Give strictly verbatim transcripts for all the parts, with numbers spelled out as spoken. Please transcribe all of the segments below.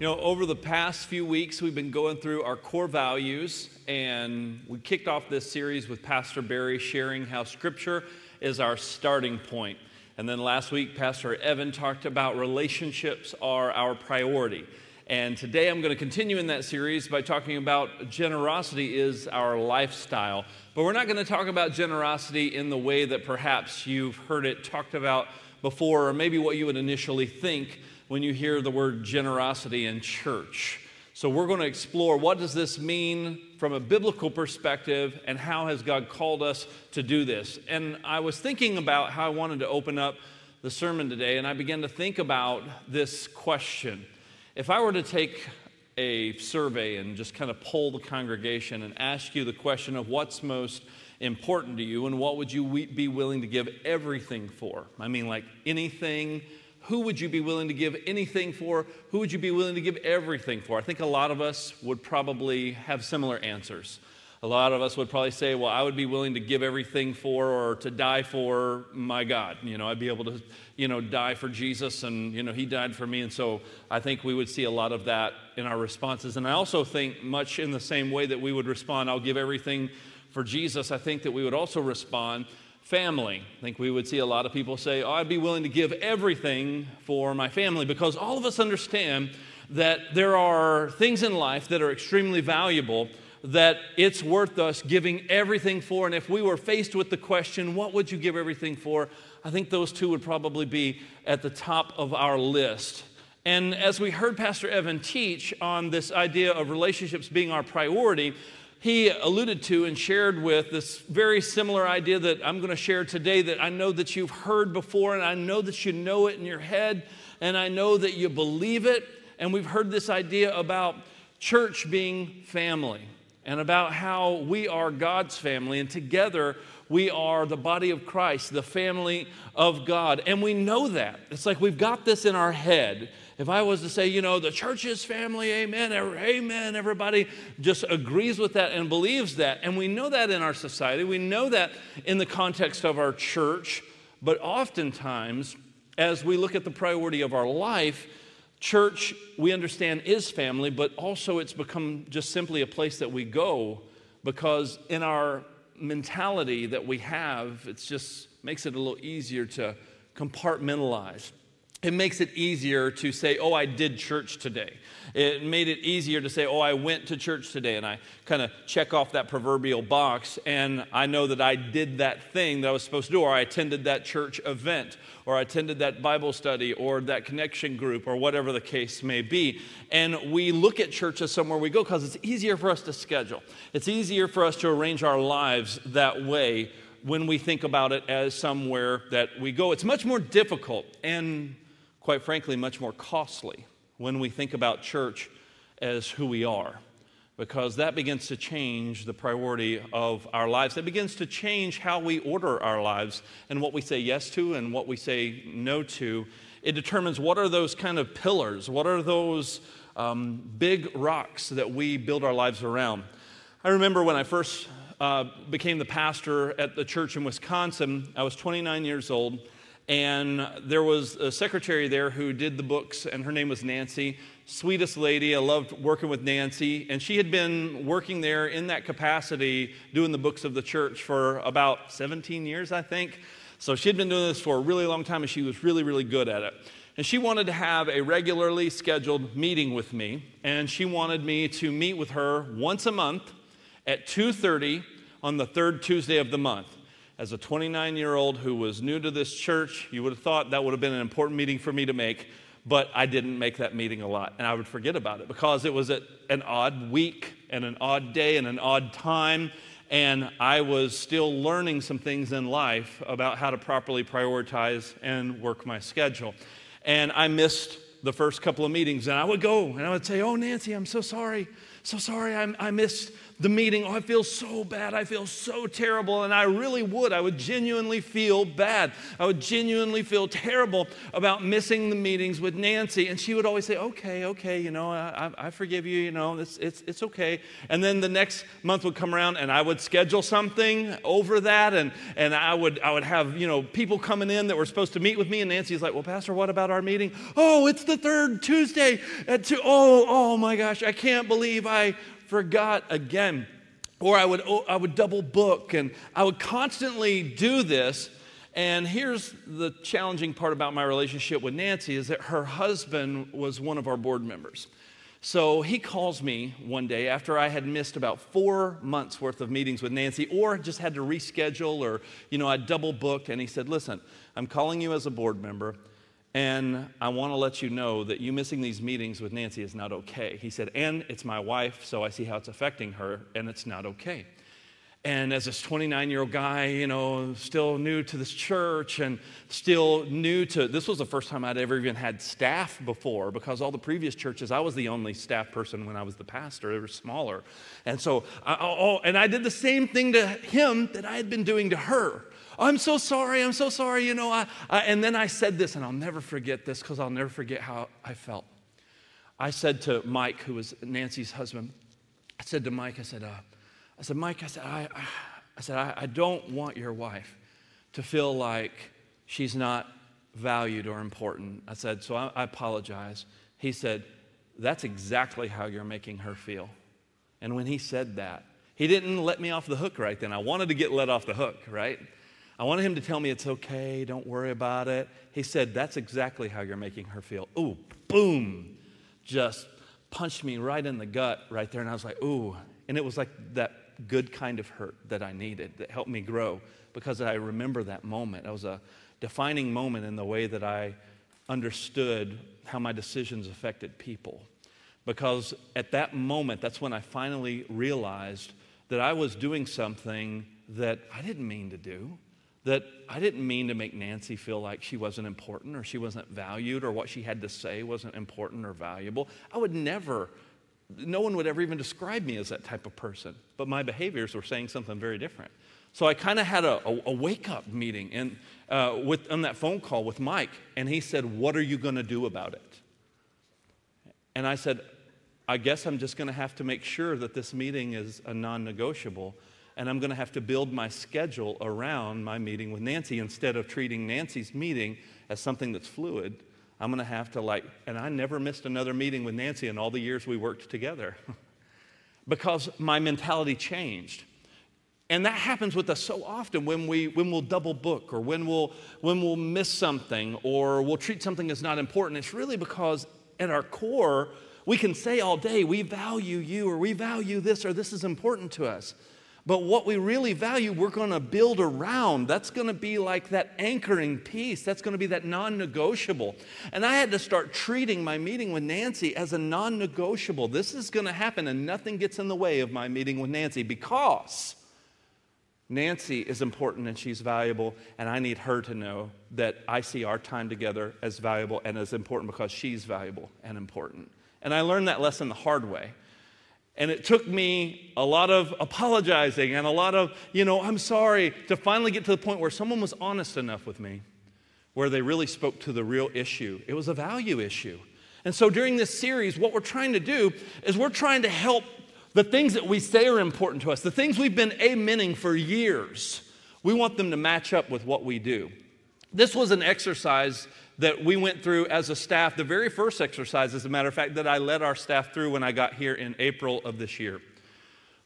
You know, over the past few weeks, we've been going through our core values, and we kicked off this series with Pastor Barry sharing how Scripture is our starting point. And then last week, Pastor Evan talked about relationships are our priority. And today I'm going to continue in that series by talking about generosity is our lifestyle. But we're not going to talk about generosity in the way that perhaps you've heard it talked about before, or maybe what you would initially think when you hear the word generosity in church. So we're going to explore what does this mean from a biblical perspective, and how has God called us to do this. And I was thinking about how I wanted to open up the sermon today, and I began to think about this question. If I were to take a survey and just kind of poll the congregation and ask you the question of what's most important to you and what would you be willing to give everything for? I mean, like anything. Who would you be willing to give anything for? Who would you be willing to give everything for? I think a lot of us would probably have similar answers. A lot of us would probably say, well, I would be willing to give everything for, or to die for, my God. You know, I'd be able to, you know, die for Jesus, and, you know, he died for me. And so I think we would see a lot of that in our responses. And I also think much in the same way that we would respond, I'll give everything for Jesus, I think that we would also respond, family. I think we would see a lot of people say, oh, I'd be willing to give everything for my family, because all of us understand that there are things in life that are extremely valuable that it's worth us giving everything for. And if we were faced with the question, what would you give everything for? I think those two would probably be at the top of our list. And as we heard Pastor Evan teach on this idea of relationships being our priority, he alluded to and shared with this very similar idea that I'm going to share today, that I know that you've heard before, and I know that you know it in your head, and I know that you believe it. And we've heard this idea about church being family, and about how we are God's family, and together we are the body of Christ, the family of God. And we know that. It's like we've got this in our head. If I was to say, you know, the church is family, amen, amen, everybody just agrees with that and believes that. And we know that in our society. We know that in the context of our church. But oftentimes, as we look at the priority of our life, church, we understand, is family, but also it's become just simply a place that we go, because in our mentality that we have, it just makes it a little easier to compartmentalize. It makes it easier to say, oh, I did church today. It made it easier to say, oh, I went to church today, and I kind of check off that proverbial box, and I know that I did that thing that I was supposed to do, or I attended that church event, or I attended that Bible study, or that connection group, or whatever the case may be. And we look at church as somewhere we go because it's easier for us to schedule. It's easier for us to arrange our lives that way when we think about it as somewhere that we go. It's much more difficult and, quite frankly, much more costly when we think about church as who we are, because that begins to change the priority of our lives. That begins to change how we order our lives and what we say yes to and what we say no to. It determines what are those kind of pillars, what are those um, big rocks that we build our lives around. I remember when I first uh, became the pastor at the church in Wisconsin, I was twenty-nine years old. And there was a secretary there who did the books, and her name was Nancy. Sweetest lady. I loved working with Nancy. And she had been working there in that capacity, doing the books of the church for about seventeen years, I think. So she had been doing this for a really long time, and she was really, really good at it. And she wanted to have a regularly scheduled meeting with me, and she wanted me to meet with her once a month at two thirty on the third Tuesday of the month. As a twenty-nine-year-old who was new to this church, you would have thought that would have been an important meeting for me to make, but I didn't make that meeting a lot, and I would forget about it because it was at an odd week and an odd day and an odd time, and I was still learning some things in life about how to properly prioritize and work my schedule. And I missed the first couple of meetings, and I would go, and I would say, oh, Nancy, I'm so sorry. So sorry, I, I missed the meeting, oh, I feel so bad, I feel so terrible, and I really would. I would genuinely feel bad. I would genuinely feel terrible about missing the meetings with Nancy, and she would always say, okay, okay, you know, I, I forgive you, you know, it's, it's, it's okay. And then the next month would come around, and I would schedule something over that, and, and I would I would have, you know, people coming in that were supposed to meet with me, and Nancy's like, well, Pastor, what about our meeting? Oh, it's the third Tuesday at two. Oh, oh my gosh, I can't believe I forgot again. Or I would I would double book, and I would constantly do this. And here's the challenging part about my relationship with Nancy is that her husband was one of our board members. So he calls me one day after I had missed about four months worth of meetings with Nancy, or just had to reschedule, or, you know, I double booked, and he said, listen, I'm calling you as a board member, and I want to let you know that you missing these meetings with Nancy is not okay. He said, and it's my wife, so I see how it's affecting her, and it's not okay. And as this twenty-nine-year-old guy, you know, still new to this church and still new to, this was the first time I'd ever even had staff before, because all the previous churches, I was the only staff person when I was the pastor. They were smaller. And so, I, oh, and I did the same thing to him that I had been doing to her. I'm so sorry, I'm so sorry, you know. I, I, and then I said this, and I'll never forget this, because I'll never forget how I felt. I said to Mike, who was Nancy's husband, I said to Mike, I said, uh, I said, Mike, I said, I, I, I, said, I, I don't want your wife to feel like she's not valued or important. I said, so I, I apologize. He said, that's exactly how you're making her feel. And when he said that, he didn't let me off the hook right then. I wanted to get let off the hook, right? I wanted him to tell me it's okay, don't worry about it. He said, that's exactly how you're making her feel. Ooh, boom, just punched me right in the gut right there. And I was like, ooh. And it was like that good kind of hurt that I needed that helped me grow, because I remember that moment. It was a defining moment in the way that I understood how my decisions affected people. Because at that moment, that's when I finally realized that I was doing something that I didn't mean to do. That I didn't mean to make Nancy feel like she wasn't important, or she wasn't valued, or what she had to say wasn't important or valuable. I would never, no one would ever even describe me as that type of person. But my behaviors were saying something very different. So I kind of had a, a, a wake-up meeting and uh, with on that phone call with Mike, and he said, what are you going to do about it? And I said, I guess I'm just going to have to make sure that this meeting is a non-negotiable, and I'm going to have to build my schedule around my meeting with Nancy. Instead of treating Nancy's meeting as something that's fluid, I'm going to have to like, and I never missed another meeting with Nancy in all the years we worked together because my mentality changed. And that happens with us so often when, we, when we'll double book, or when we'll, when we'll miss something, or we'll treat something as not important. It's really because at our core, we can say all day, we value you, or we value this, or this is important to us. But what we really value, we're going to build around. That's going to be like that anchoring piece. That's going to be that non-negotiable. And I had to start treating my meeting with Nancy as a non-negotiable. This is going to happen, and nothing gets in the way of my meeting with Nancy, because Nancy is important and she's valuable, and I need her to know that I see our time together as valuable and as important because she's valuable and important. And I learned that lesson the hard way. And it took me a lot of apologizing and a lot of, you know, I'm sorry, to finally get to the point where someone was honest enough with me, where they really spoke to the real issue. It was a value issue. And so during this series, what we're trying to do is we're trying to help the things that we say are important to us, the things we've been amening for years. We want them to match up with what we do. This was an exercise that we went through as a staff, the very first exercise, as a matter of fact, that I led our staff through when I got here in April of this year.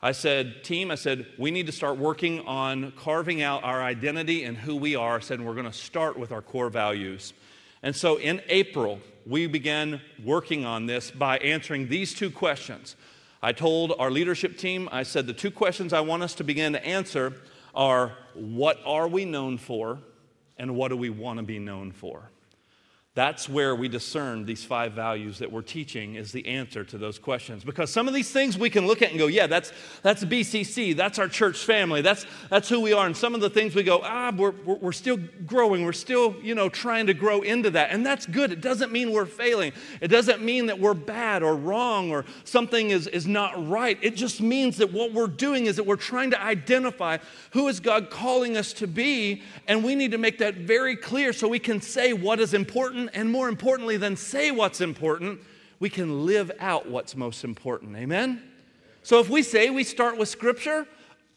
I said, team, I said, we need to start working on carving out our identity and who we are. I said, we're going to start with our core values. And so in April, we began working on this by answering these two questions. I told our leadership team, I said, the two questions I want us to begin to answer are, what are we known for, and what do we want to be known for? That's where we discern these five values that we're teaching is the answer to those questions. Because some of these things we can look at and go, yeah, that's that's B C C, that's our church family, that's that's who we are. And some of the things we go, ah, we're we're still growing, we're still, you know, trying to grow into that. And that's good. It doesn't mean we're failing. It doesn't mean that we're bad or wrong or something is, is not right. It just means that what we're doing is that we're trying to identify who is God calling us to be, and we need to make that very clear so we can say what is important. And more importantly than say what's important, we can live out what's most important. Amen? So if we say we start with Scripture,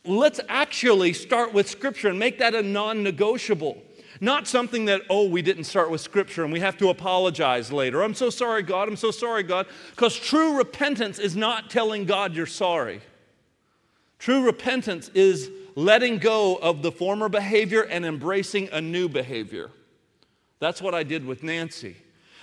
let's actually start with Scripture and make that a non-negotiable. Not something that, oh, we didn't start with Scripture and we have to apologize later. I'm so sorry, God. I'm so sorry, God. Because true repentance is not telling God you're sorry. True repentance is letting go of the former behavior and embracing a new behavior. That's what I did with Nancy.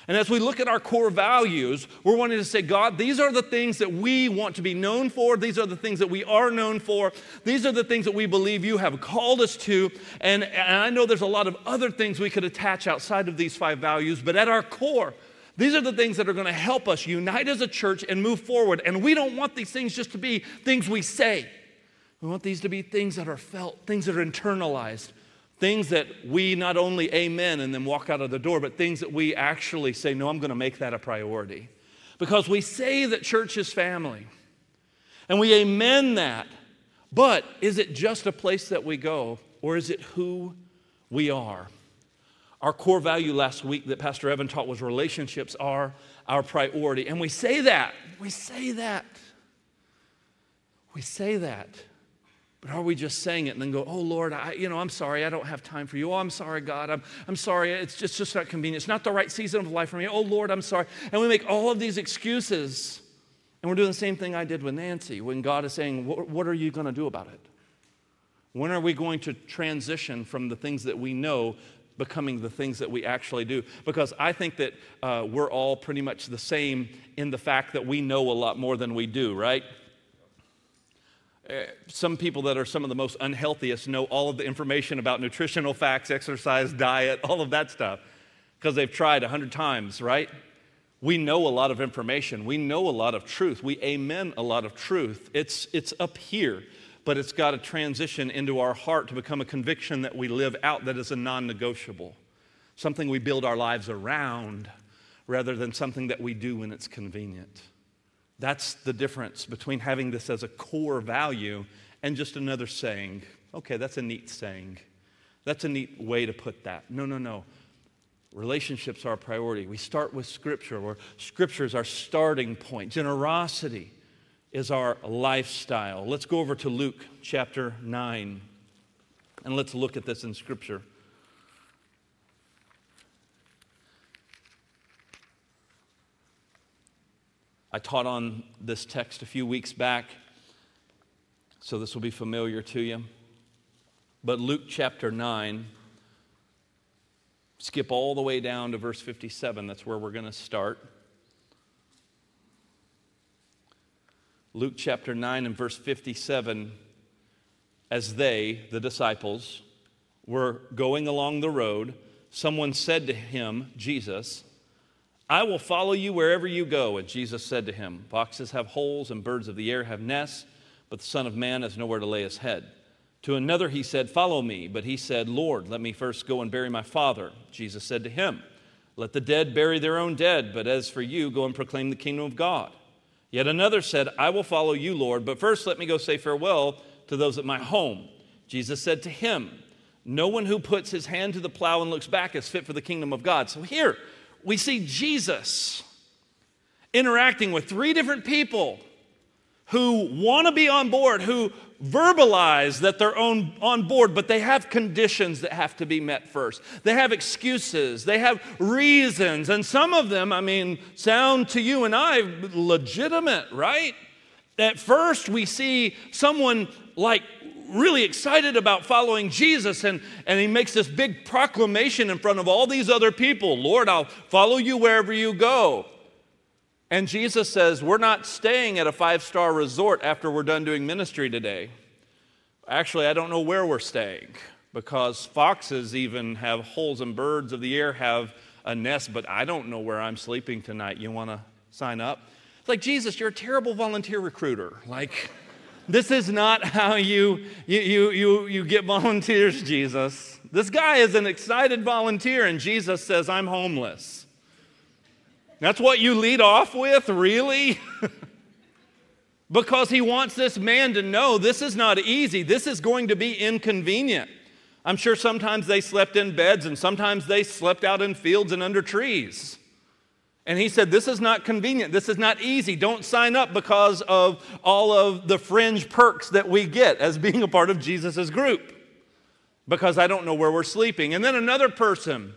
And as we look at our core values, we're wanting to say, God, these are the things that we want to be known for. These are the things that we are known for. These are the things that we believe you have called us to. And, and I know there's a lot of other things we could attach outside of these five values, but at our core, these are the things that are going to help us unite as a church and move forward. And we don't want these things just to be things we say. We want these to be things that are felt, things that are internalized. Things that we not only amen and then walk out of the door, but things that we actually say, no, I'm going to make that a priority. Because we say that church is family, and we amen that, but is it just a place that we go, or is it who we are? Our core value last week that Pastor Evan taught was relationships are our priority. And we say that, we say that, we say that. But are we just saying it and then go, oh, Lord, I, you know, I'm sorry, I don't have time for you. Oh, I'm sorry, God, I'm, I'm sorry, it's just, it's just not convenient. It's not the right season of life for me. Oh, Lord, I'm sorry. And we make all of these excuses, and we're doing the same thing I did with Nancy when God is saying, what are you going to do about it? When are we going to transition from the things that we know becoming the things that we actually do? Because I think that uh, we're all pretty much the same in the fact that we know a lot more than we do, right? Some people that are some of the most unhealthiest know all of the information about nutritional facts, exercise, diet, all of that stuff, because they've tried a hundred times, right? We know a lot of information. We know a lot of truth. We amen a lot of truth. It's, it's up here, but it's got to transition into our heart to become a conviction that we live out that is a non-negotiable, something we build our lives around rather than something that we do when it's convenient. That's the difference between having this as a core value and just another saying. Okay, that's a neat saying. That's a neat way to put that. No, no, no. Relationships are a priority. We start with Scripture, where Scripture is our starting point. Generosity is our lifestyle. Let's go over to Luke chapter nine, and let's look at this in Scripture. I taught on this text a few weeks back, so this will be familiar to you. But Luke chapter nine, skip all the way down to verse fifty-seven. That's where we're going to start. Luke chapter nine and verse fifty-seven, as they, the disciples, were going along the road, someone said to him, Jesus, I will follow you wherever you go. And Jesus said to him, foxes have holes and birds of the air have nests, but the Son of Man has nowhere to lay his head. To another he said, follow me. But he said, Lord, let me first go and bury my father. Jesus said to him, let the dead bury their own dead, but as for you, go and proclaim the kingdom of God. Yet another said, I will follow you, Lord, but first let me go say farewell to those at my home. Jesus said to him, no one who puts his hand to the plow and looks back is fit for the kingdom of God. So here, we see Jesus interacting with three different people who want to be on board, who verbalize that they're on, on board, but they have conditions that have to be met first. They have excuses. They have reasons. And some of them, I mean, sound to you and I legitimate, right? At first, we see someone like really excited about following Jesus, and, and he makes this big proclamation in front of all these other people. Lord, I'll follow you wherever you go. And Jesus says, we're not staying at a five-star resort after we're done doing ministry today. Actually, I don't know where we're staying, because foxes even have holes and birds of the air have a nest, but I don't know where I'm sleeping tonight. You want to sign up? It's like, Jesus, you're a terrible volunteer recruiter. Like, this is not how you, you, you, you, you get volunteers, Jesus. This guy is an excited volunteer, and Jesus says, I'm homeless. That's what you lead off with, really? Because he wants this man to know this is not easy. This is going to be inconvenient. I'm sure sometimes they slept in beds, and sometimes they slept out in fields and under trees. And he said, this is not convenient. This is not easy. Don't sign up because of all of the fringe perks that we get as being a part of Jesus's group, because I don't know where we're sleeping. And then another person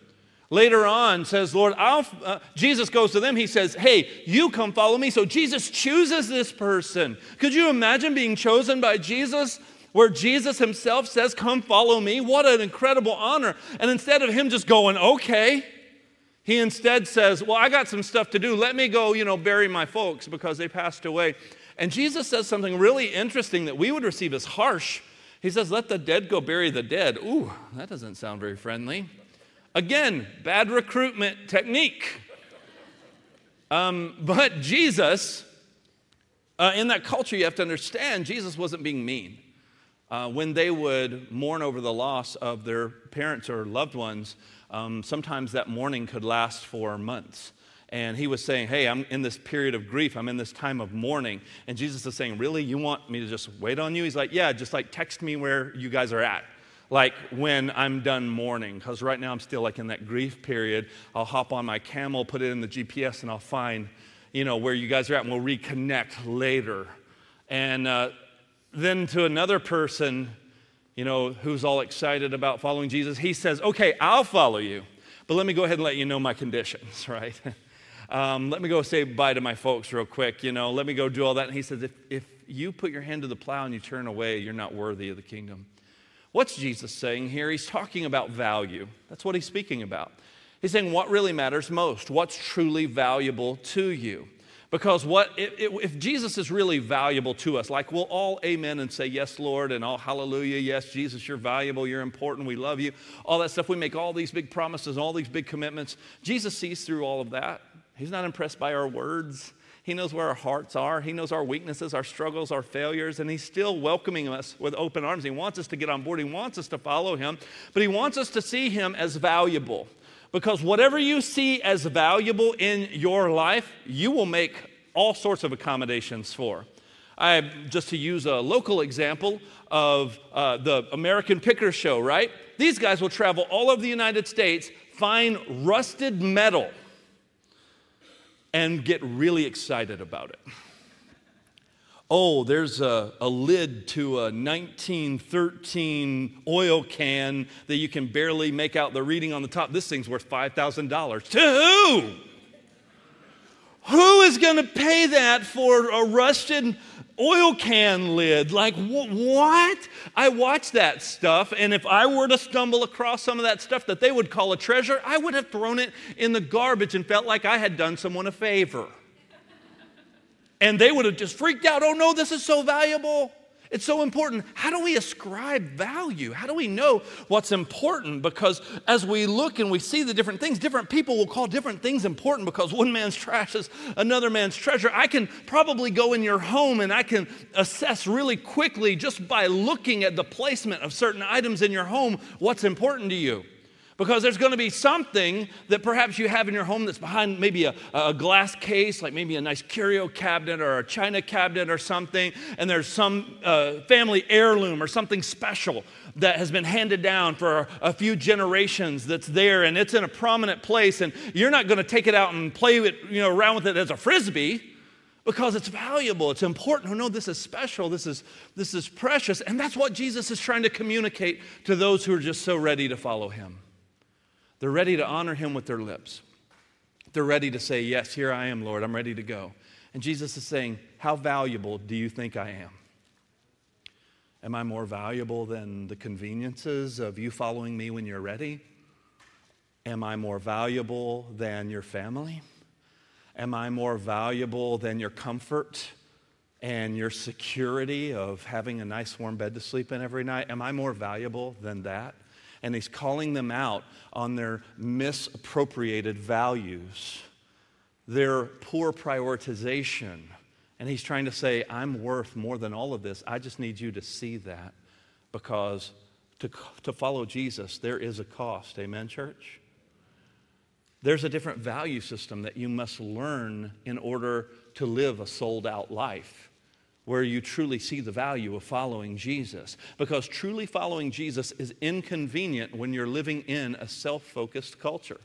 later on says, Lord, I'll, uh, Jesus goes to them. He says, hey, you come follow me. So Jesus chooses this person. Could you imagine being chosen by Jesus, where Jesus himself says, come follow me? What an incredible honor. And instead of him just going, okay, he instead says, well, I got some stuff to do. Let me go, you know, bury my folks because they passed away. And Jesus says something really interesting that we would receive as harsh. He says, let the dead go bury the dead. Ooh, that doesn't sound very friendly. Again, bad recruitment technique. Um, but Jesus, uh, in that culture, you have to understand, Jesus wasn't being mean. Uh, when they would mourn over the loss of their parents or loved ones, um, sometimes that mourning could last for months. And he was saying, hey, I'm in this period of grief. I'm in this time of mourning. And Jesus is saying, really, you want me to just wait on you? He's like, yeah, just like text me where you guys are at, like when I'm done mourning, because right now I'm still like in that grief period. I'll hop on my camel, put it in the G P S, and I'll find, you know, where you guys are at, and we'll reconnect later. And, uh, Then to another person, you know, who's all excited about following Jesus, he says, okay, I'll follow you, but let me go ahead and let you know my conditions, right? um, let me go say bye to my folks real quick, you know, let me go do all that. And he says, if, if you put your hand to the plow and you turn away, you're not worthy of the kingdom. What's Jesus saying here? He's talking about value. That's what he's speaking about. He's saying what really matters most, what's truly valuable to you. Because what it, it, if Jesus is really valuable to us, like we'll all amen and say, yes, Lord, and all hallelujah, yes, Jesus, you're valuable, you're important, we love you, all that stuff. We make all these big promises, all these big commitments. Jesus sees through all of that. He's not impressed by our words. He knows where our hearts are. He knows our weaknesses, our struggles, our failures, and he's still welcoming us with open arms. He wants us to get on board. He wants us to follow him, but he wants us to see him as valuable. Because whatever you see as valuable in your life, you will make all sorts of accommodations for. I just to use a local example of uh, the American Picker Show, right? These guys will travel all over the United States, find rusted metal, and get really excited about it. Oh, there's a, a lid to a nineteen thirteen oil can that you can barely make out the reading on the top. This thing's worth five thousand dollars. To who? Who is going to pay that for a rusted oil can lid? Like, wh- what? I watch that stuff, and if I were to stumble across some of that stuff that they would call a treasure, I would have thrown it in the garbage and felt like I had done someone a favor. And they would have just freaked out. Oh, no, this is so valuable. It's so important. How do we ascribe value? How do we know what's important? Because as we look and we see the different things, different people will call different things important because one man's trash is another man's treasure. I can probably go in your home and I can assess really quickly just by looking at the placement of certain items in your home what's important to you. Because there's going to be something that perhaps you have in your home that's behind maybe a, a glass case, like maybe a nice curio cabinet or a china cabinet or something, and there's some uh, family heirloom or something special that has been handed down for a few generations that's there, and it's in a prominent place, and you're not going to take it out and play it, you know, around with it as a Frisbee because it's valuable, it's important. Oh, no, this is special, this is this is precious, and that's what Jesus is trying to communicate to those who are just so ready to follow him. They're ready to honor him with their lips. They're ready to say, yes, here I am, Lord. I'm ready to go. And Jesus is saying, how valuable do you think I am? Am I more valuable than the conveniences of you following me when you're ready? Am I more valuable than your family? Am I more valuable than your comfort and your security of having a nice warm bed to sleep in every night? Am I more valuable than that? and he's calling them out on their misappropriated values, their poor prioritization. And he's trying to say, I'm worth more than all of this. I just need you to see that, because to, to follow Jesus, there is a cost. Amen, church? There's a different value system that you must learn in order to live a sold-out life where you truly see the value of following Jesus. Because truly following Jesus is inconvenient when you're living in a self-focused culture.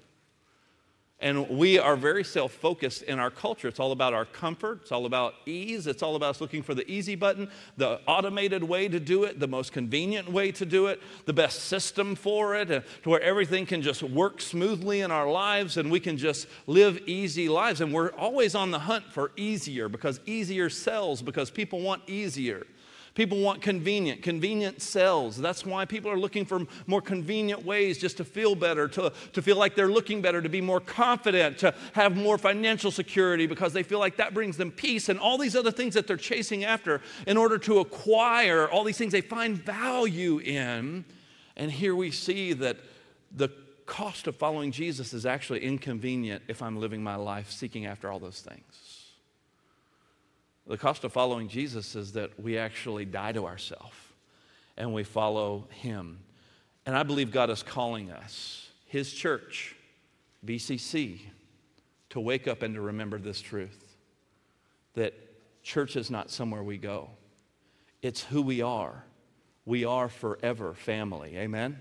And we are very self-focused in our culture. It's all about our comfort. It's all about ease. It's all about us looking for the easy button, the automated way to do it, the most convenient way to do it, the best system for it, to where everything can just work smoothly in our lives and we can just live easy lives. And we're always on the hunt for easier, because easier sells, because people want easier. People want convenient. Convenient sells. That's why people are looking for more convenient ways just to feel better, to, to feel like they're looking better, to be more confident, to have more financial security, because they feel like that brings them peace and all these other things that they're chasing after in order to acquire all these things they find value in. And here we see that the cost of following Jesus is actually inconvenient if I'm living my life seeking after all those things. The cost of following Jesus is that we actually die to ourselves and we follow him. And I believe God is calling us, his church, B C C, to wake up and to remember this truth, that church is not somewhere we go. It's who we are. We are forever family. Amen?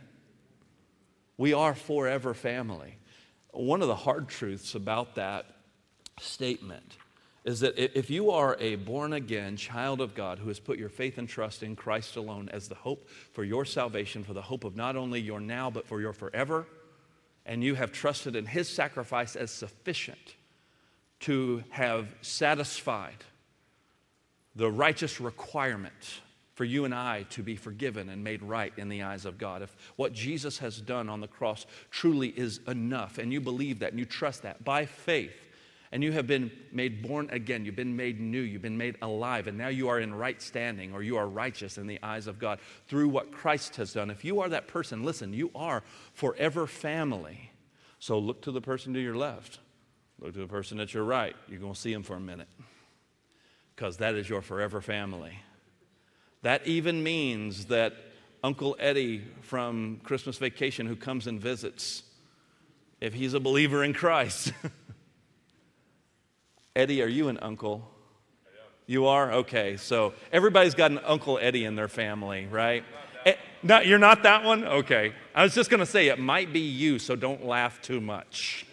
We are forever family. One of the hard truths about that statement is that if you are a born-again child of God who has put your faith and trust in Christ alone as the hope for your salvation, for the hope of not only your now but for your forever, and you have trusted in his sacrifice as sufficient to have satisfied the righteous requirement for you and I to be forgiven and made right in the eyes of God. If what Jesus has done on the cross truly is enough, and you believe that and you trust that by faith, and you have been made born again, you've been made new, you've been made alive, and now you are in right standing, or you are righteous in the eyes of God through what Christ has done. If you are that person, listen, you are forever family. So look to the person to your left. Look to the person at your right. You're going to see him for a minute, because that is your forever family. That even means that Uncle Eddie from Christmas Vacation, who comes and visits, if he's a believer in Christ... Eddie, are you an uncle? I am. You are? Okay. So everybody's got an Uncle Eddie in their family, right? Not no, you're not that one? Okay. I was just going to say it might be you, so don't laugh too much.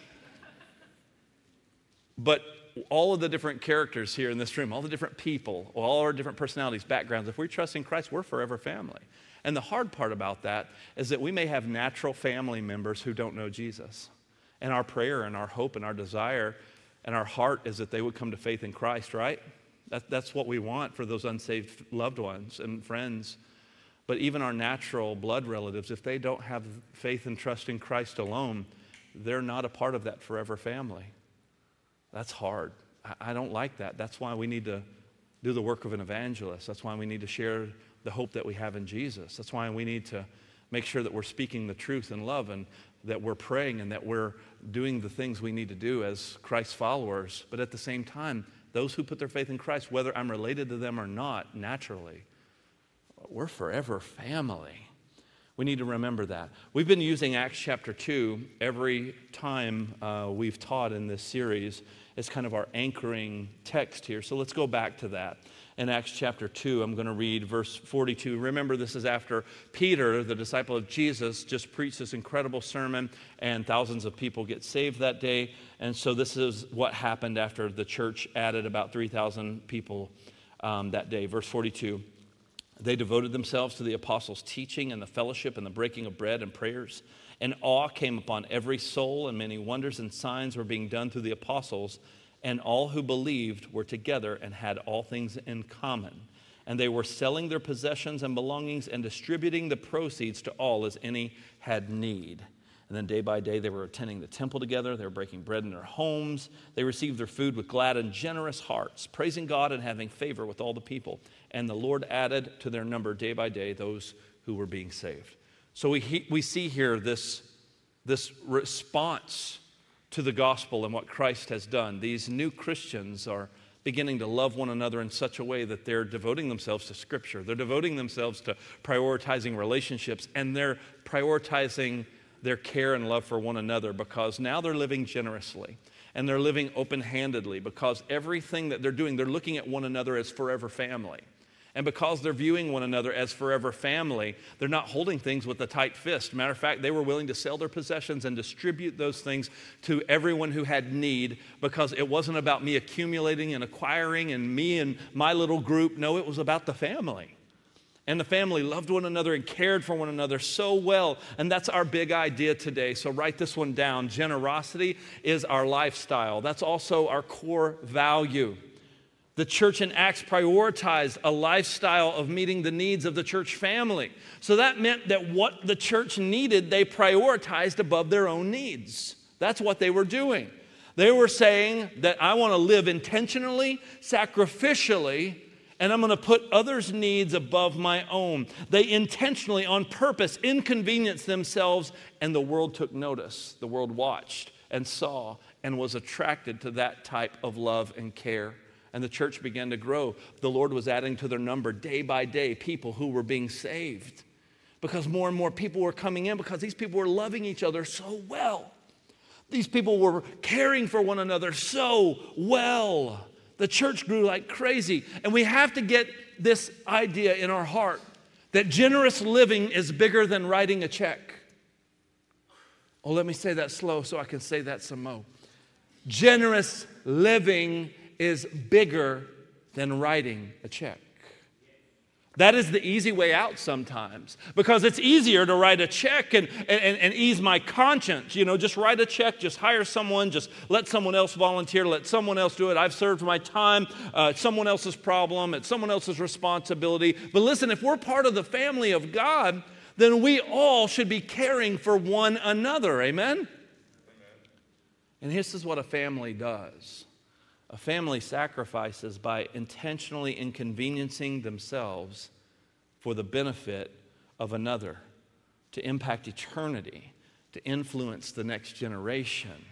But all of the different characters here in this room, all the different people, all our different personalities, backgrounds, if we're trusting Christ, we're forever family. And the hard part about that is that we may have natural family members who don't know Jesus. And our prayer and our hope and our desire and our heart is that they would come to faith in Christ, right? That, that's what we want for those unsaved loved ones and friends. But even our natural blood relatives, if they don't have faith and trust in Christ alone, they're not a part of that forever family. That's hard. I, I don't like that. That's why we need to do the work of an evangelist. That's why we need to share the hope that we have in Jesus. That's why we need to make sure that we're speaking the truth in love, and that we're praying, and that we're doing the things we need to do as Christ followers. But at the same time, those who put their faith in Christ, whether I'm related to them or not, naturally, we're forever family. We need to remember that. We've been using Acts chapter two every time uh, we've taught in this series. It's kind of our anchoring text here. So let's go back to that. In Acts chapter two, I'm going to read verse forty-two. Remember, this is after Peter, the disciple of Jesus, just preached this incredible sermon, and thousands of people get saved that day. And so this is what happened after the church added about three thousand people um, that day. Verse forty-two, they devoted themselves to the apostles' teaching and the fellowship and the breaking of bread and prayers. And awe came upon every soul, and many wonders and signs were being done through the apostles. And all who believed were together and had all things in common. And they were selling their possessions and belongings and distributing the proceeds to all as any had need. And then day by day they were attending the temple together. They were breaking bread in their homes. They received their food with glad and generous hearts, praising God and having favor with all the people. And the Lord added to their number day by day those who were being saved. So we, we see here this, this response to the gospel and what Christ has done. These new Christians are beginning to love one another in such a way that they're devoting themselves to Scripture. They're devoting themselves to prioritizing relationships, and they're prioritizing their care and love for one another, because now they're living generously and they're living open-handedly, because everything that they're doing, they're looking at one another as forever family. And because they're viewing one another as forever family, they're not holding things with a tight fist. Matter of fact, they were willing to sell their possessions and distribute those things to everyone who had need, because it wasn't about me accumulating and acquiring and me and my little group. No, it was about the family. And the family loved one another and cared for one another so well. And that's our big idea today. So write this one down. Generosity is our lifestyle. That's also our core value. The church in Acts prioritized a lifestyle of meeting the needs of the church family. So that meant that what the church needed, they prioritized above their own needs. That's what they were doing. They were saying that I want to live intentionally, sacrificially, and I'm going to put others' needs above my own. They intentionally, on purpose, inconvenienced themselves, and the world took notice. The world watched and saw and was attracted to that type of love and care. And the church began to grow. The Lord was adding to their number day by day people who were being saved, because more and more people were coming in, because these people were loving each other so well. These people were caring for one another so well. The church grew like crazy. And we have to get this idea in our heart that generous living is bigger than writing a check. Oh, let me say that slow so I can say that some more. Generous living is bigger than writing a check. That is the easy way out sometimes, because it's easier to write a check and, and, and ease my conscience. You know, just write a check, just hire someone, just let someone else volunteer, let someone else do it. I've served my time. Uh, it's someone else's problem. It's someone else's responsibility. But listen, if we're part of the family of God, then we all should be caring for one another. Amen? Amen. And this is what a family does. A family sacrifices by intentionally inconveniencing themselves for the benefit of another, to impact eternity, to influence the next generation.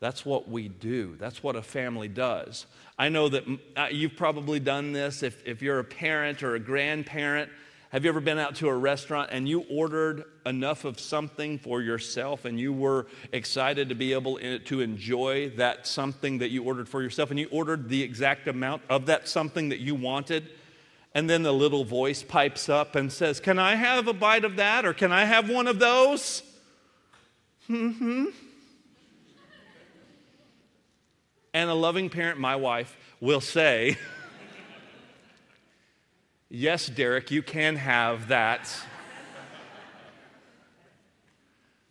That's what we do. That's what a family does. I know that you've probably done this if, if you're a parent or a grandparent. Have you ever been out to a restaurant and you ordered enough of something for yourself and you were excited to be able to enjoy that something that you ordered for yourself, and you ordered the exact amount of that something that you wanted, and then the little voice pipes up and says, "Can I have a bite of that?" or "Can I have one of those?" Mm-hmm. And a loving parent, my wife, will say, "Yes, Derik, you can have that."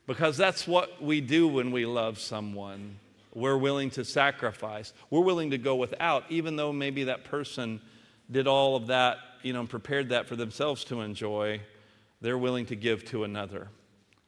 Because that's what we do when we love someone. We're willing to sacrifice. We're willing to go without, even though maybe that person did all of that, you know, and prepared that for themselves to enjoy. They're willing to give to another.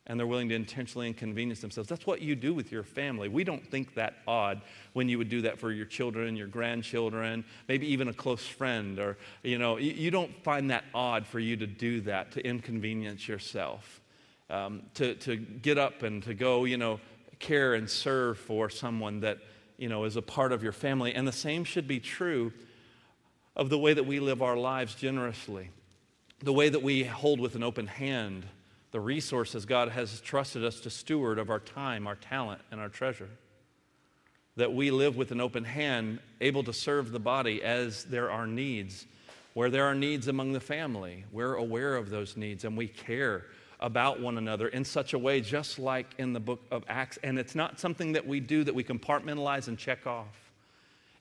And they're willing to intentionally inconvenience themselves. That's what you do with your family. We don't think that odd when you would do that for your children, your grandchildren, maybe even a close friend, or, you know, you don't find that odd for you to do that, to inconvenience yourself, um, to, to get up and to go, you know, care and serve for someone that, you know, is a part of your family. And the same should be true of the way that we live our lives generously, the way that we hold with an open hand the resources God has trusted us to steward of our time, our talent, and our treasure. That we live with an open hand, able to serve the body as there are needs. Where there are needs among the family, we're aware of those needs, and we care about one another in such a way, just like in the book of Acts. And it's not something that we do that we compartmentalize and check off.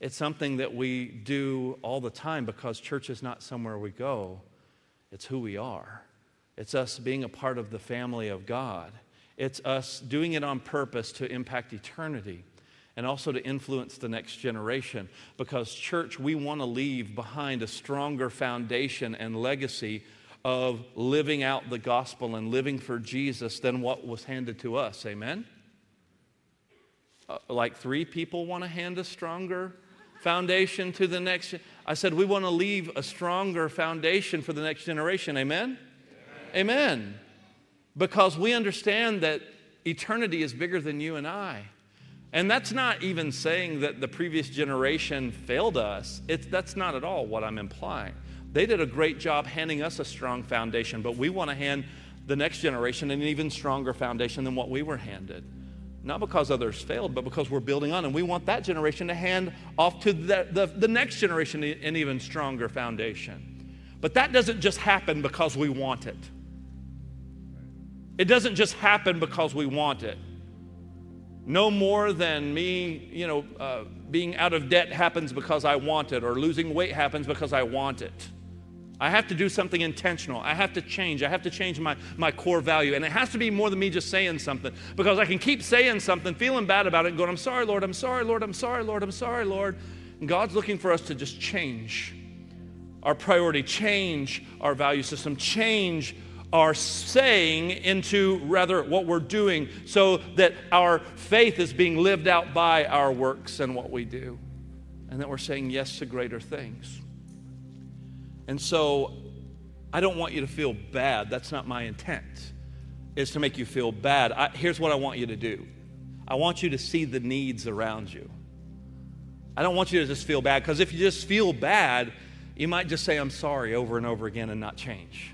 It's something that we do all the time, because church is not somewhere we go. It's who we are. It's us being a part of the family of God. It's us doing it on purpose to impact eternity, and also to influence the next generation. Because church, we want to leave behind a stronger foundation and legacy of living out the gospel and living for Jesus than what was handed to us. Amen? Uh, like three people want to hand a stronger foundation to the next. I said we want to leave a stronger foundation for the next generation. Amen? Amen. because we understand that eternity is bigger than you and I. And that's not even saying that the previous generation failed us. It's, that's not at all what I'm implying. They did a great job handing us a strong foundation, but we want to hand the next generation an even stronger foundation than what we were handed. Not because others failed, but because we're building on, and we want that generation to hand off to the, the, the next generation an even stronger foundation. But that doesn't just happen because we want it. It doesn't just happen because we want it. No more than me, you know, uh, being out of debt happens because I want it, or losing weight happens because I want it. I have to do something intentional. I have to change. I have to change my, my core value. And it has to be more than me just saying something, because I can keep saying something, feeling bad about it, and going, I'm sorry, Lord, I'm sorry, Lord, I'm sorry, Lord, I'm sorry, Lord. And God's looking for us to just change our priority, change our value system, change our saying into rather what we're doing, so that our faith is being lived out by our works and what we do, and that we're saying yes to greater things. And so I don't want you to feel bad. That's not my intent, is to make you feel bad. I, here's what I want you to do. I want you to see the needs around you. I don't want you to just feel bad, because if you just feel bad, you might just say, I'm sorry, over and over again and not change.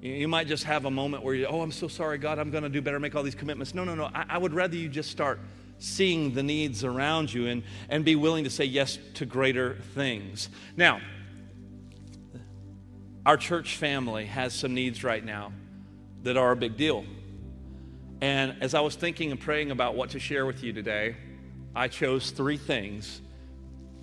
You, you might just have a moment where you, oh, I'm so sorry, God, I'm going to do better, make all these commitments. No, no, no. I, I would rather you just start seeing the needs around you and, and be willing to say yes to greater things. Now, our church family has some needs right now that are a big deal. And as I was thinking and praying about what to share with you today, I chose three things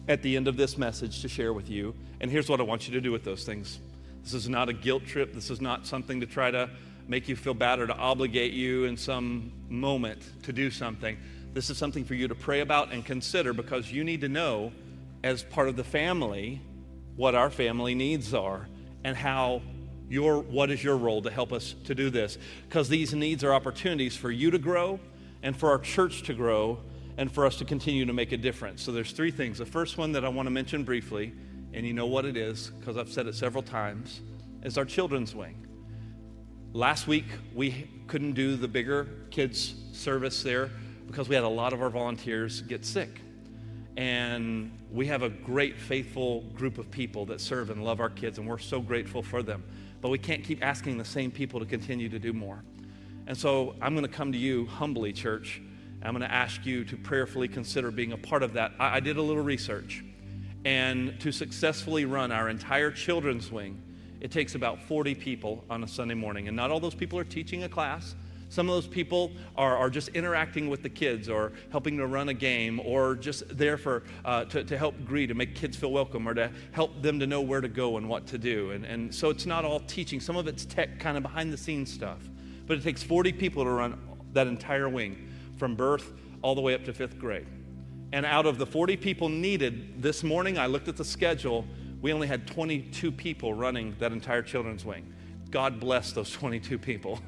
at the end of this message to share with you. And here's what I want you to do with those things. This is not a guilt trip. This is not something to try to make you feel bad or to obligate you in some moment to do something. This is something for you to pray about and consider, because you need to know, as part of the family, what our family needs are. And how your, what is your role to help us to do this? Because these needs are opportunities for you to grow, and for our church to grow, and for us to continue to make a difference. So there's three things. The first one that I want to mention briefly, and you know what it is, because I've said it several times, is our children's wing. Last week, we couldn't do the bigger kids service there because we had a lot of our volunteers get sick. And we have a great, faithful group of people that serve and love our kids, and we're so grateful for them. But we can't keep asking the same people to continue to do more. And so I'm going to come to you humbly, church. I'm going to ask you to prayerfully consider being a part of that. I, I did a little research, and to successfully run our entire children's wing, it takes about forty people on a Sunday morning. And not all those people are teaching a class. Some of those people are, are just interacting with the kids, or helping to run a game, or just there for uh, to, to help greet, to make kids feel welcome, or to help them to know where to go and what to do. And, and so it's not all teaching. Some of it's tech, kind of behind-the-scenes stuff. But it takes forty people to run that entire wing, from birth all the way up to fifth grade. And out of the forty people needed this morning, I looked at the schedule, we only had twenty-two people running that entire children's wing. God bless those twenty-two people.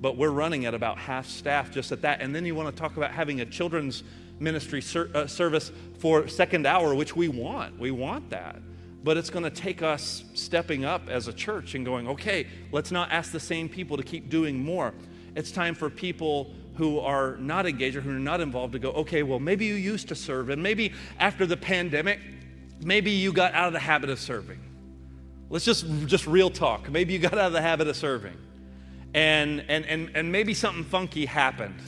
But we're running at about half staff just at that. And then you want to talk about having a children's ministry ser- uh, service for second hour, which we want. We want that. But it's going to take us stepping up as a church and going, okay, let's not ask the same people to keep doing more. It's time for people who are not engaged or who are not involved to go, okay, well, maybe you used to serve. And maybe after the pandemic, maybe you got out of the habit of serving. Let's just, just real talk. Maybe you got out of the habit of serving. And, and and and maybe something funky happened,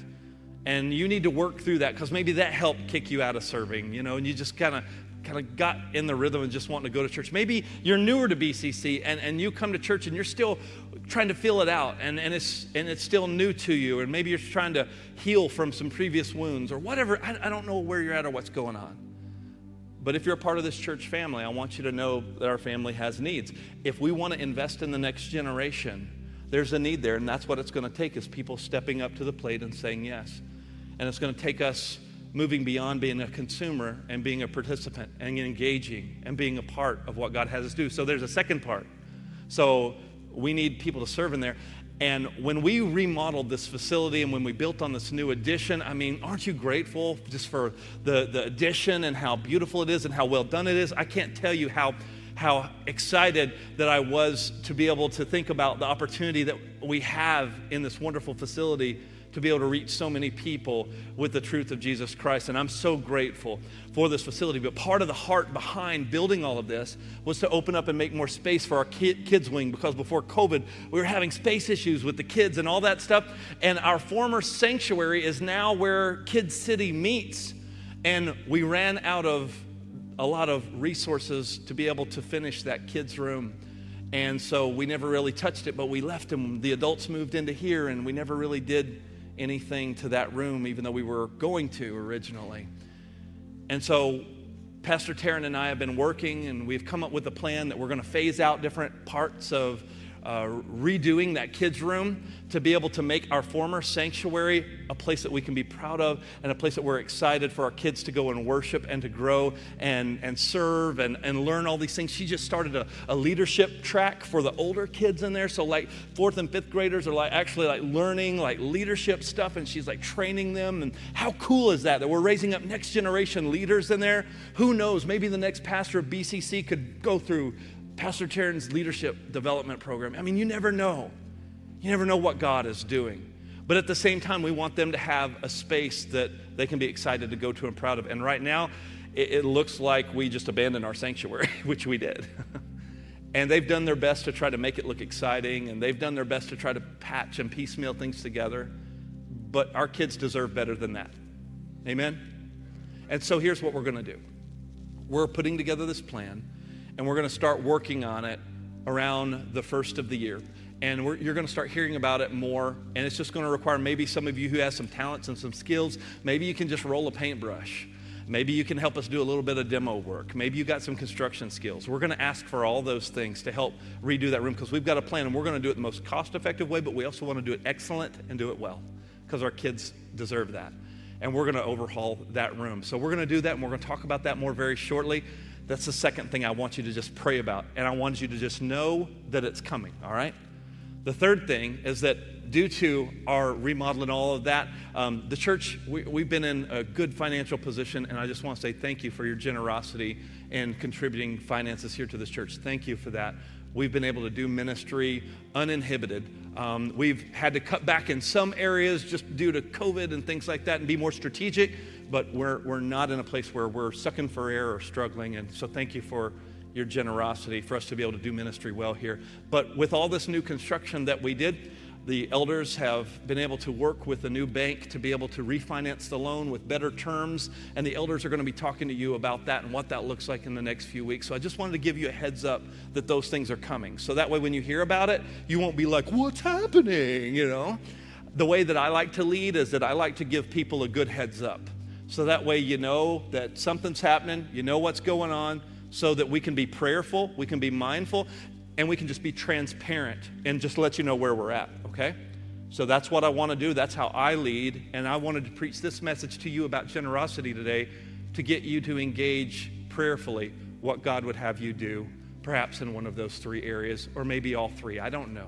and you need to work through that, because maybe that helped kick you out of serving, you know, and you just kind of kind of got in the rhythm and just wanting to go to church. Maybe you're newer to B C C, and, and you come to church and you're still trying to feel it out, and, and it's and it's still new to you, and maybe you're trying to heal from some previous wounds or whatever. I, I don't know where you're at or what's going on. But if you're a part of this church family, I want you to know that our family has needs. If we want to invest in the next generation, there's a need there, and that's what it's going to take, is people stepping up to the plate and saying yes. And it's going to take us moving beyond being a consumer and being a participant and engaging and being a part of what God has us do. So there's a second part. So we need people to serve in there. And when we remodeled this facility and when we built on this new addition, I mean, aren't you grateful just for the, the addition and how beautiful it is and how well done it is? I can't tell you how... how excited that I was to be able to think about the opportunity that we have in this wonderful facility to be able to reach so many people with the truth of Jesus Christ. And I'm so grateful for this facility. But part of the heart behind building all of this was to open up and make more space for our kids wing, because before COVID, we were having space issues with the kids and all that stuff. And our former sanctuary is now where Kids City meets. And we ran out of a lot of resources to be able to finish that kids room. And so we never really touched it, but we left them. The adults moved into here, and we never really did anything to that room, even though we were going to originally. And so Pastor Taryn and I have been working, and we've come up with a plan that we're going to phase out different parts of uh, redoing that kids room to be able to make our former sanctuary a place that we can be proud of, and a place that we're excited for our kids to go and worship and to grow and, and serve and, and learn all these things. She just started a, a leadership track for the older kids in there. So like fourth and fifth graders are like actually like learning like leadership stuff, and she's like training them. And how cool is that, that we're raising up next generation leaders in there? Who knows, maybe the next pastor of B C C could go through Pastor Taryn's leadership development program. I mean, you never know. You never know what God is doing. But at the same time, we want them to have a space that they can be excited to go to and proud of. And right now, it, it looks like we just abandoned our sanctuary, which we did. And they've done their best to try to make it look exciting, and they've done their best to try to patch and piecemeal things together. But our kids deserve better than that. Amen? And so here's what we're going to do. We're putting together this plan, and we're going to start working on it around the first of the year. And we're, you're going to start hearing about it more. And it's just going to require maybe some of you who have some talents and some skills. Maybe you can just roll a paintbrush. Maybe you can help us do a little bit of demo work. Maybe you got some construction skills. We're going to ask for all those things to help redo that room, because we've got a plan, and we're going to do it the most cost-effective way, but we also want to do it excellent and do it well, because our kids deserve that. And we're going to overhaul that room. So we're going to do that, and we're going to talk about that more very shortly. That's the second thing I want you to just pray about, and I want you to just know that it's coming, all right? The third thing is that due to our remodel and all of that, um, the church, we, we've been in a good financial position, and I just want to say thank you for your generosity in contributing finances here to this church. Thank you for that. We've been able to do ministry uninhibited. Um, we've had to cut back in some areas just due to COVID and things like that and be more strategic, but we're we're not in a place where we're sucking for air or struggling, and so thank you for your generosity for us to be able to do ministry well here. But with all this new construction that we did, the elders have been able to work with a new bank to be able to refinance the loan with better terms, and the elders are going to be talking to you about that and what that looks like in the next few weeks. So I just wanted to give you a heads up that those things are coming. So that way when you hear about it, you won't be like, what's happening, you know? The way that I like to lead is that I like to give people a good heads up. So that way you know that something's happening, you know what's going on, so that we can be prayerful, we can be mindful, and we can just be transparent and just let you know where we're at, okay? So that's what I want to do. That's how I lead. And I wanted to preach this message to you about generosity today to get you to engage prayerfully what God would have you do, perhaps in one of those three areas, or maybe all three. I don't know.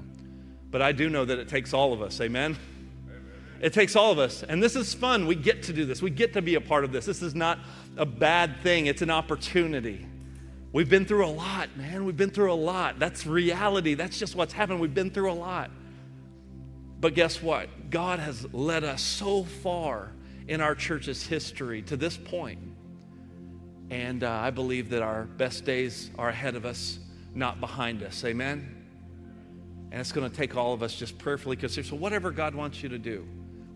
But I do know that it takes all of us, amen? It takes all of us. And this is fun. We get to do this. We get to be a part of this. This is not a bad thing. It's an opportunity. We've been through a lot, man. We've been through a lot. That's reality. That's just what's happened. We've been through a lot. But guess what? God has led us so far in our church's history to this point. And uh, I believe that our best days are ahead of us, not behind us. Amen? And it's going to take all of us just prayerfully consider. So whatever God wants you to do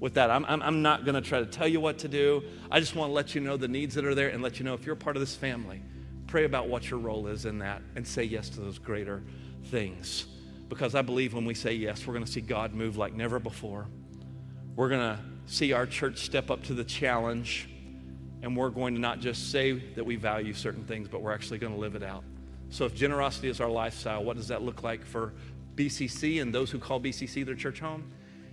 with that, I'm, I'm, I'm not going to try to tell you what to do. I just want to let you know the needs that are there and let you know if you're part of this family. Pray about what your role is in that and say yes to those greater things. Because I believe when we say yes, we're going to see God move like never before. We're going to see our church step up to the challenge, and we're going to not just say that we value certain things, but we're actually going to live it out. So if generosity is our lifestyle, what does that look like for B C C and those who call B C C their church home?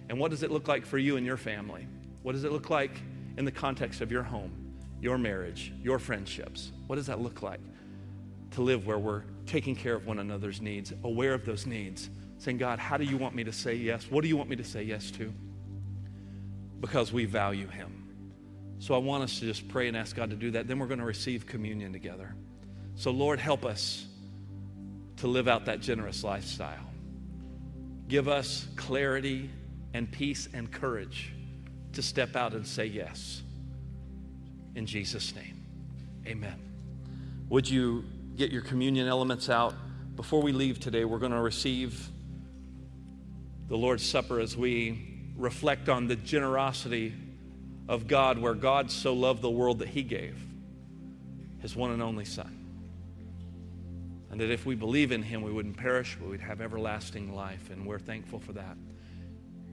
And what does it look like for you and your family? What does it look like in the context of your home, your marriage, your friendships? What does that look like to live where we're taking care of one another's needs, aware of those needs, saying, God, how do you want me to say yes? What do you want me to say yes to? Because we value him. So I want us to just pray and ask God to do that. Then we're going to receive communion together. So Lord, help us to live out that generous lifestyle. Give us clarity and peace and courage to step out and say yes. In Jesus' name, amen. Would you get your communion elements out? Before we leave today, we're going to receive the Lord's Supper as we reflect on the generosity of God, where God so loved the world that he gave his one and only Son. And that if we believe in him, we wouldn't perish, but we'd have everlasting life. And we're thankful for that.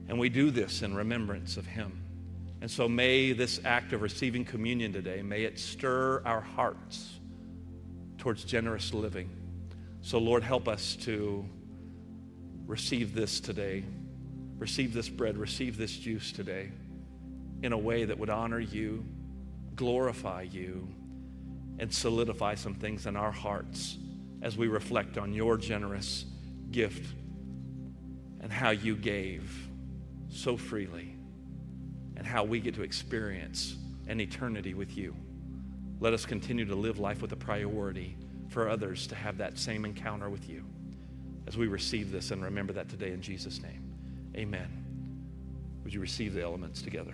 And we do this in remembrance of him. And so may this act of receiving communion today, may it stir our hearts towards generous living. So Lord, help us to receive this today, receive this bread, receive this juice today in a way that would honor you, glorify you, and solidify some things in our hearts as we reflect on your generous gift and how you gave so freely and how we get to experience an eternity with you. Let us continue to live life with a priority for others to have that same encounter with you as we receive this and remember that today in Jesus' name. Amen. Would you receive the elements together?